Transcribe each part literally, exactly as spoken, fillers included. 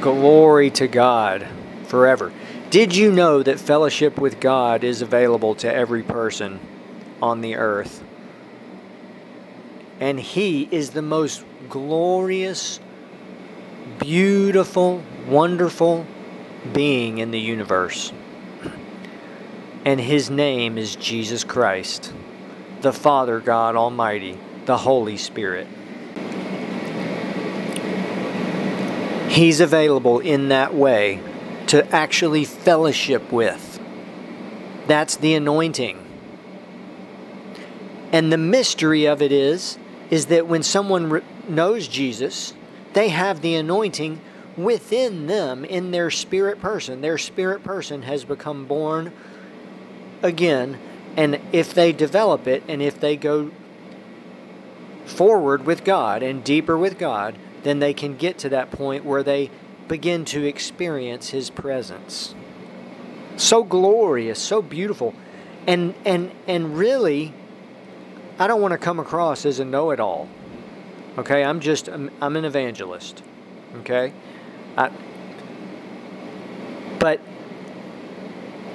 Glory to God forever. Did you know that fellowship with God is available to every person on the earth? And He is the most glorious, beautiful, wonderful being in the universe. And His name is Jesus Christ, the Father God Almighty, the Holy Spirit. He's available in that way to actually fellowship with. That's the anointing. And the mystery of it is, is that when someone re- knows Jesus, they have the anointing within them, in their spirit person. Their spirit person has become born again. And if they develop it, and if they go forward with God and deeper with God, then they can get to that point where they begin to experience His presence. So glorious, so beautiful. And and and really, I don't want to come across as a know-it-all. Okay, I'm just, I'm, I'm an evangelist. Okay? I, but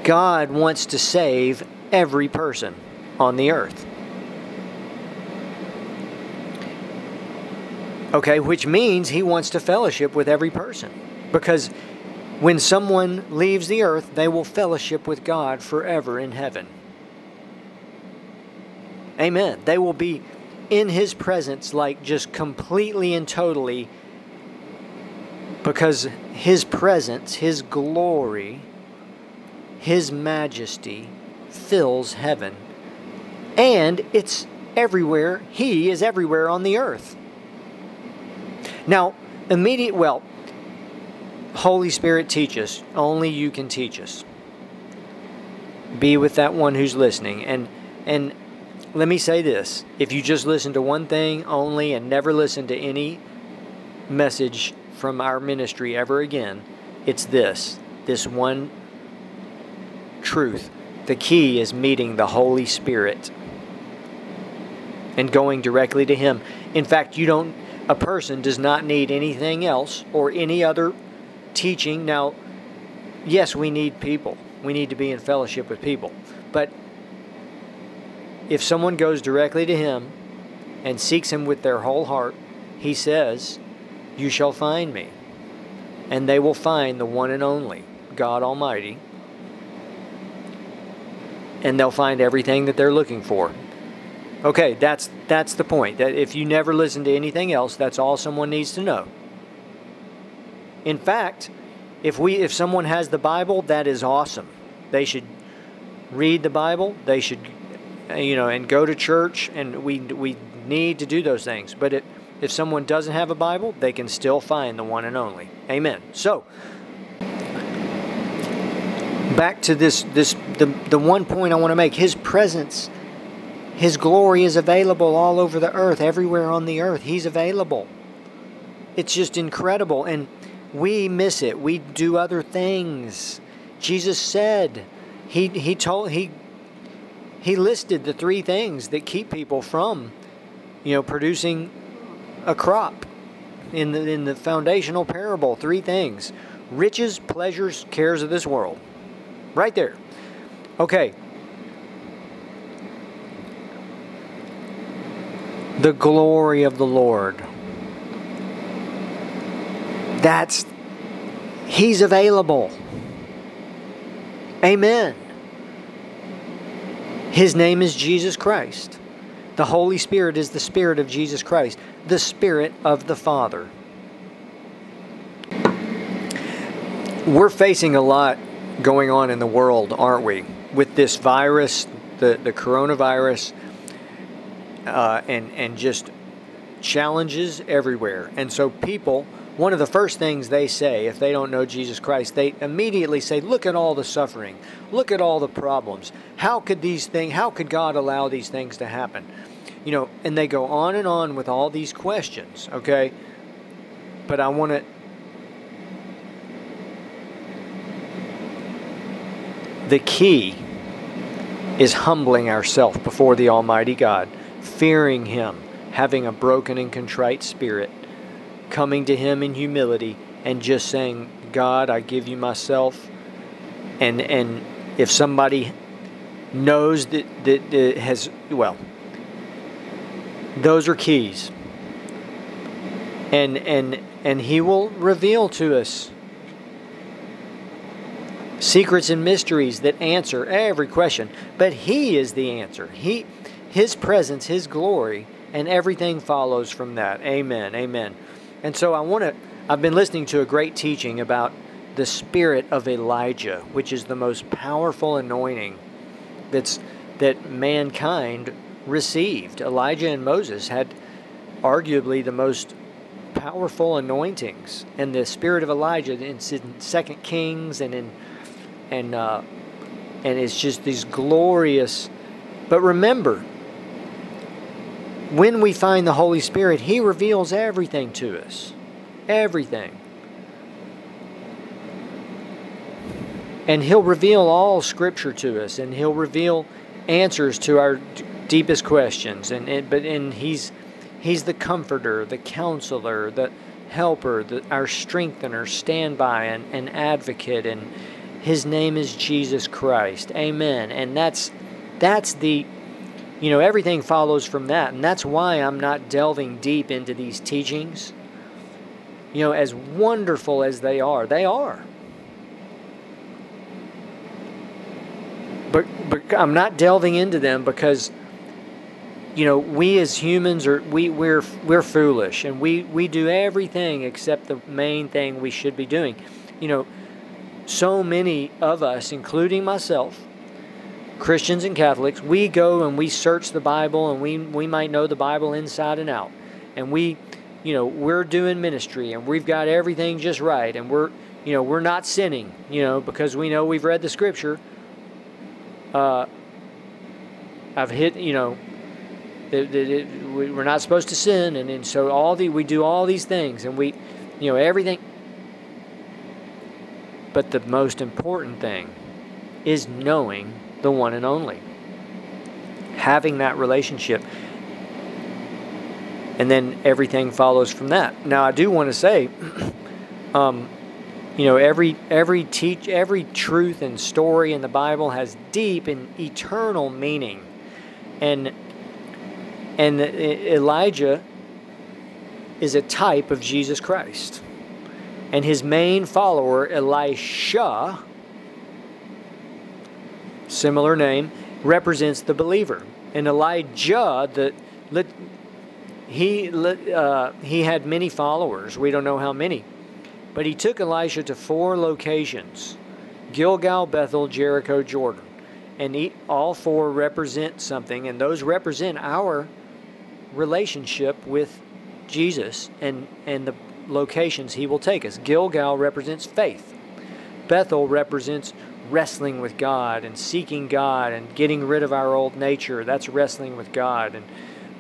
God wants to save every person on the earth. Okay, which means He wants to fellowship with every person. Because when someone leaves the earth, they will fellowship with God forever in heaven. Amen. They will be in His presence, like just completely and totally, because His presence, His glory, His majesty fills heaven. And it's everywhere. He is everywhere on the earth. Now, immediate, well, Holy Spirit, teach us. Only You can teach us. Be with that one who's listening. And and let me say this. If you just listen to one thing only and never listen to any message from our ministry ever again, it's this. This one truth. The key is meeting the Holy Spirit and going directly to Him. In fact, you don't... A person does not need anything else or any other teaching. Now, yes, we need people. We need to be in fellowship with people. But if someone goes directly to Him and seeks Him with their whole heart, He says, "You shall find me." And they will find the one and only God Almighty. And they'll find everything that they're looking for. Okay, that's that's the point. That if you never listen to anything else, that's all someone needs to know. In fact, if we if someone has the Bible, that is awesome. They should read the Bible. They should, you know, and go to church. And we we need to do those things. But it, if someone doesn't have a Bible, they can still find the one and only. Amen. So, back to this this the the one point I want to make: His presence. His glory is available all over the earth, everywhere on the earth. He's available. It's just incredible. And we miss it. We do other things. Jesus said, he he told he he listed the three things that keep people from, you know, producing a crop in the in the foundational parable. Three things: riches, pleasures, cares of this world. Right there. Okay. The glory of the Lord. That's, He's available. Amen. His name is Jesus Christ. The Holy Spirit is the Spirit of Jesus Christ, the Spirit of the Father. We're facing a lot going on in the world, aren't we? With this virus, the, the coronavirus, Uh, and, and just challenges everywhere. And so people, one of the first things they say, if they don't know Jesus Christ, they immediately say, look at all the suffering. Look at all the problems. How could these things, how could God allow these things to happen? You know, and they go on and on with all these questions, okay? But I want to... The key is humbling ourselves before the Almighty God. Fearing Him, having a broken and contrite spirit, coming to Him in humility and just saying, God, I give you myself. And and if somebody knows that, that, that has, well, those are keys. And and and he will reveal to us secrets and mysteries that answer every question. But he is the answer. He, his presence, his glory, and everything follows from that. Amen. Amen. And so I want to, I've been listening to a great teaching about the spirit of Elijah, which is the most powerful anointing that's that mankind received. Elijah and Moses had arguably the most powerful anointings, and the spirit of Elijah in Second Kings, and in and uh, and it's just these glorious. But remember, when we find the Holy Spirit, He reveals everything to us, everything, and He'll reveal all Scripture to us, and He'll reveal answers to our d- deepest questions. And, and but and He's He's the comforter, the counselor, the helper, the, our strengthener, standby, and, and advocate. And His name is Jesus Christ. Amen. And that's that's the, you know, everything follows from that. And that's why I'm not delving deep into these teachings. You know, as wonderful as they are, they are. But, but I'm not delving into them because, you know, we as humans are we we're we're foolish, and we, we do everything except the main thing we should be doing. You know, so many of us, including myself, Christians and Catholics, we go and we search the Bible, and we we might know the Bible inside and out, and we, you know, we're doing ministry, and we've got everything just right, and we're, you know, we're not sinning, you know, because we know we've read the Scripture. Uh, I've hit, you know. It, it, it, we're not supposed to sin, and, and so all the we do all these things, and we, you know, everything. But the most important thing is knowing the one and only, having that relationship, and then everything follows from that. Now, I do want to say, um, you know, every every teach every truth and story in the Bible has deep and eternal meaning, and. And Elijah is a type of Jesus Christ. And his main follower, Elisha, similar name, represents the believer. And Elijah, the, he, uh, he had many followers. We don't know how many. But he took Elisha to four locations: Gilgal, Bethel, Jericho, Jordan. And he, all four represent something. And those represent our relationship with Jesus and and the locations He will take us. Gilgal represents faith. Bethel represents wrestling with God and seeking God and getting rid of our old nature. That's wrestling with God, and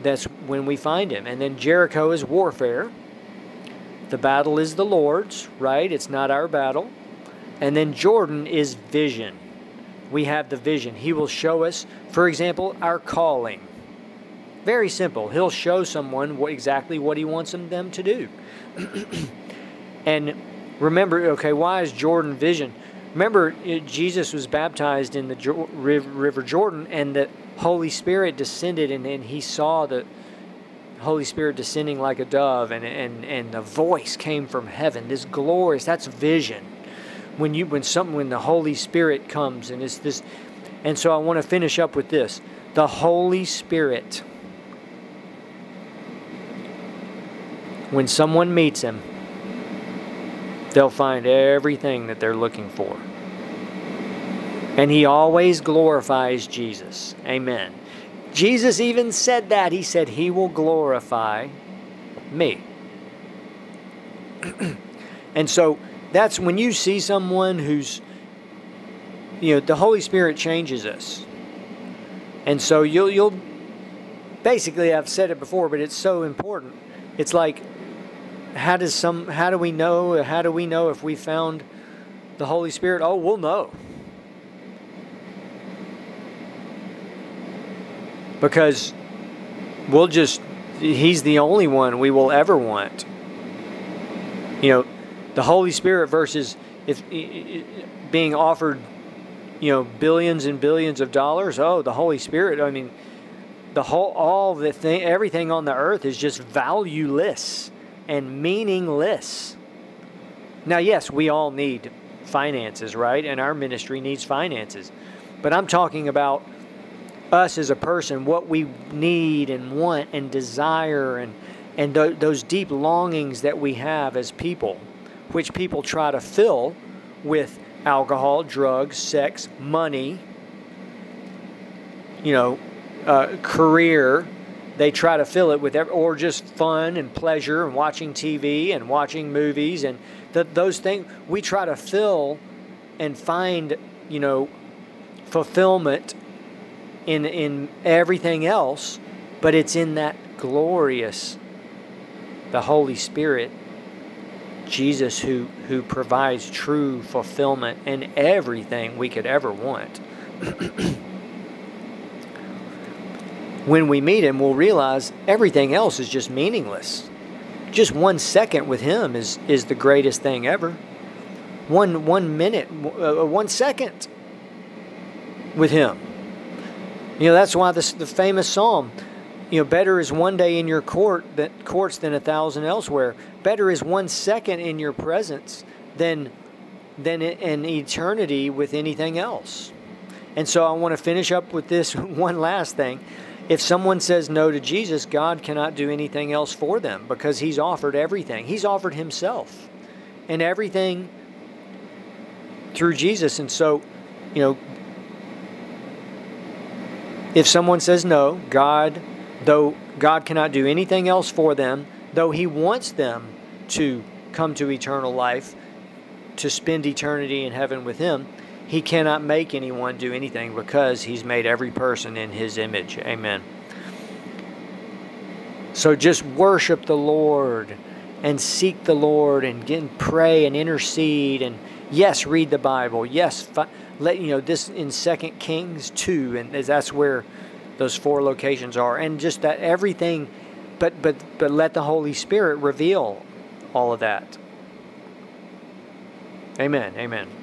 that's when we find Him. And then Jericho is warfare. The battle is the Lord's, right? It's not our battle. And then Jordan is vision. We have the vision. He will show us, for example, our calling. Very simple. He'll show someone what, exactly what He wants them to do. And remember, okay, why is Jordan vision? Remember, it, Jesus was baptized in the jo- River Jordan, and the Holy Spirit descended, and, and He saw the Holy Spirit descending like a dove, and and and the voice came from heaven. This glorious, that's vision. When you when something when the Holy Spirit comes, and it's this, and so I want to finish up with this. The Holy Spirit, when someone meets Him, they'll find everything that they're looking for. And He always glorifies Jesus. Amen. Jesus even said that. He said, He will glorify me. And so that's when you see someone who's, you know, the Holy Spirit changes us. And so you'll, you'll, basically, I've said it before, but it's so important. It's like, how does some, how do we know, how do we know if we found the Holy Spirit? Oh, we'll know. Because we'll just, He's the only one we will ever want. You know, the Holy Spirit versus if being offered, you know, billions and billions of dollars. Oh, the Holy Spirit. I mean, the whole, all the thing, everything on the earth is just valueless and meaningless. Now, yes, we all need finances, right? And our ministry needs finances. But I'm talking about us as a person, what we need and want and desire, and and th- those deep longings that we have as people, which people try to fill with alcohol, drugs, sex, money, you know, uh, career. They try to fill it with, every, or just fun and pleasure and watching T V and watching movies and th- those things. We try to fill and find, you know, fulfillment in in everything else, but it's in that glorious, the Holy Spirit, Jesus, who who provides true fulfillment in everything we could ever want. When we meet Him, we'll realize everything else is just meaningless. Just one second with Him is, is the greatest thing ever. One one minute, uh, one second with Him. You know, that's why this, the famous psalm, you know, better is one day in your court that courts than a thousand elsewhere. Better is one second in your presence than than an eternity with anything else. And so I want to finish up with this one last thing. If someone says no to Jesus, God cannot do anything else for them because He's offered everything. He's offered Himself and everything through Jesus. And so, you know, if someone says no, God, though God cannot do anything else for them, though He wants them to come to eternal life, to spend eternity in heaven with Him, He cannot make anyone do anything because He's made every person in His image. Amen. So just worship the Lord and seek the Lord and get, pray and intercede. And yes, read the Bible. Yes, fi- let you know this in Second Kings two, and that's where those four locations are. And just that everything, but but but let the Holy Spirit reveal all of that. Amen. Amen.